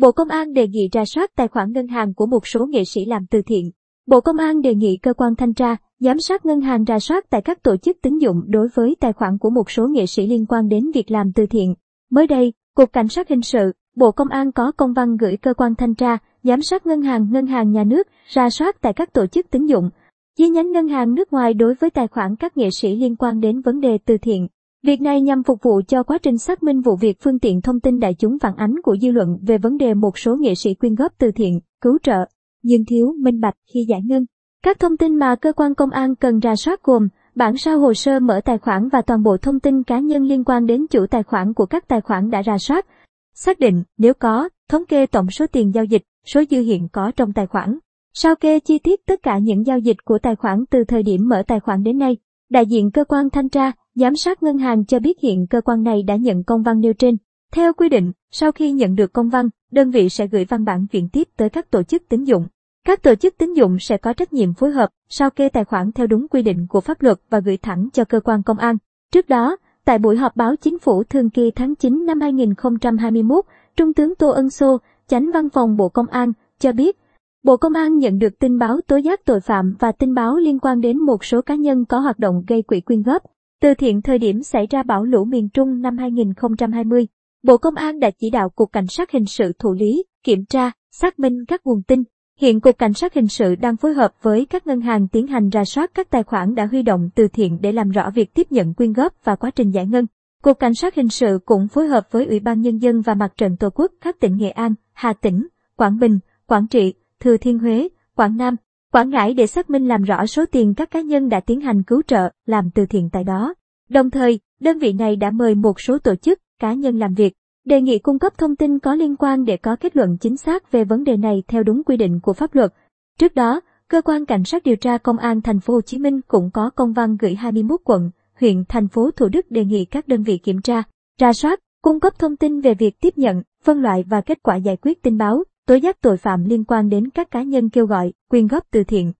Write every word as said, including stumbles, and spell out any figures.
Bộ Công an đề nghị rà soát tài khoản ngân hàng của một số nghệ sĩ làm từ thiện. Bộ Công an đề nghị cơ quan thanh tra, giám sát ngân hàng rà soát tại các tổ chức tín dụng đối với tài khoản của một số nghệ sĩ liên quan đến việc làm từ thiện. Mới đây, Cục Cảnh sát Hình sự, Bộ Công an có công văn gửi cơ quan thanh tra, giám sát ngân hàng ngân hàng nhà nước, rà soát tại các tổ chức tín dụng, chi nhánh ngân hàng nước ngoài đối với tài khoản các nghệ sĩ liên quan đến vấn đề từ thiện. Việc này nhằm phục vụ cho quá trình xác minh vụ việc phương tiện thông tin đại chúng phản ánh của dư luận về vấn đề một số nghệ sĩ quyên góp từ thiện, cứu trợ, nhưng thiếu minh bạch khi giải ngân. Các thông tin mà cơ quan công an cần rà soát gồm bản sao hồ sơ mở tài khoản và toàn bộ thông tin cá nhân liên quan đến chủ tài khoản của các tài khoản đã rà soát. Xác định, nếu có, thống kê tổng số tiền giao dịch, số dư hiện có trong tài khoản. Sao kê chi tiết tất cả những giao dịch của tài khoản từ thời điểm mở tài khoản đến nay. Đại diện cơ quan thanh tra, giám sát ngân hàng cho biết hiện cơ quan này đã nhận công văn nêu trên. Theo quy định, sau khi nhận được công văn, đơn vị sẽ gửi văn bản chuyển tiếp tới các tổ chức tín dụng. Các tổ chức tín dụng sẽ có trách nhiệm phối hợp, sao kê tài khoản theo đúng quy định của pháp luật và gửi thẳng cho cơ quan công an. Trước đó, tại buổi họp báo chính phủ thường kỳ tháng chín năm hai nghìn không trăm hai mươi mốt, Trung tướng Tô Ân Sô, Chánh Văn phòng Bộ Công an, cho biết, Bộ Công an nhận được tin báo tố giác tội phạm và tin báo liên quan đến một số cá nhân có hoạt động gây quỹ quyên góp từ thiện thời điểm xảy ra bão lũ miền Trung năm hai nghìn không trăm hai mươi. Bộ Công an đã chỉ đạo Cục Cảnh sát Hình sự thụ lý, kiểm tra, xác minh các nguồn tin. Hiện Cục Cảnh sát Hình sự đang phối hợp với các ngân hàng tiến hành rà soát các tài khoản đã huy động từ thiện để làm rõ việc tiếp nhận quyên góp và quá trình giải ngân. Cục Cảnh sát Hình sự cũng phối hợp với Ủy ban Nhân dân và Mặt trận Tổ quốc các tỉnh Nghệ An, Hà Tĩnh, Quảng Bình, Quảng Trị, Thừa Thiên Huế, Quảng Nam, Quảng Ngãi để xác minh làm rõ số tiền các cá nhân đã tiến hành cứu trợ, làm từ thiện tại đó. Đồng thời, đơn vị này đã mời một số tổ chức, cá nhân làm việc, đề nghị cung cấp thông tin có liên quan để có kết luận chính xác về vấn đề này theo đúng quy định của pháp luật. Trước đó, cơ quan cảnh sát điều tra công an thành phố Hồ Chí Minh cũng có công văn gửi hai mươi mốt quận, huyện, thành phố Thủ Đức đề nghị các đơn vị kiểm tra, rà soát, cung cấp thông tin về việc tiếp nhận, phân loại và kết quả giải quyết tin báo, tố giác tội phạm liên quan đến các cá nhân kêu gọi, quyên góp từ thiện.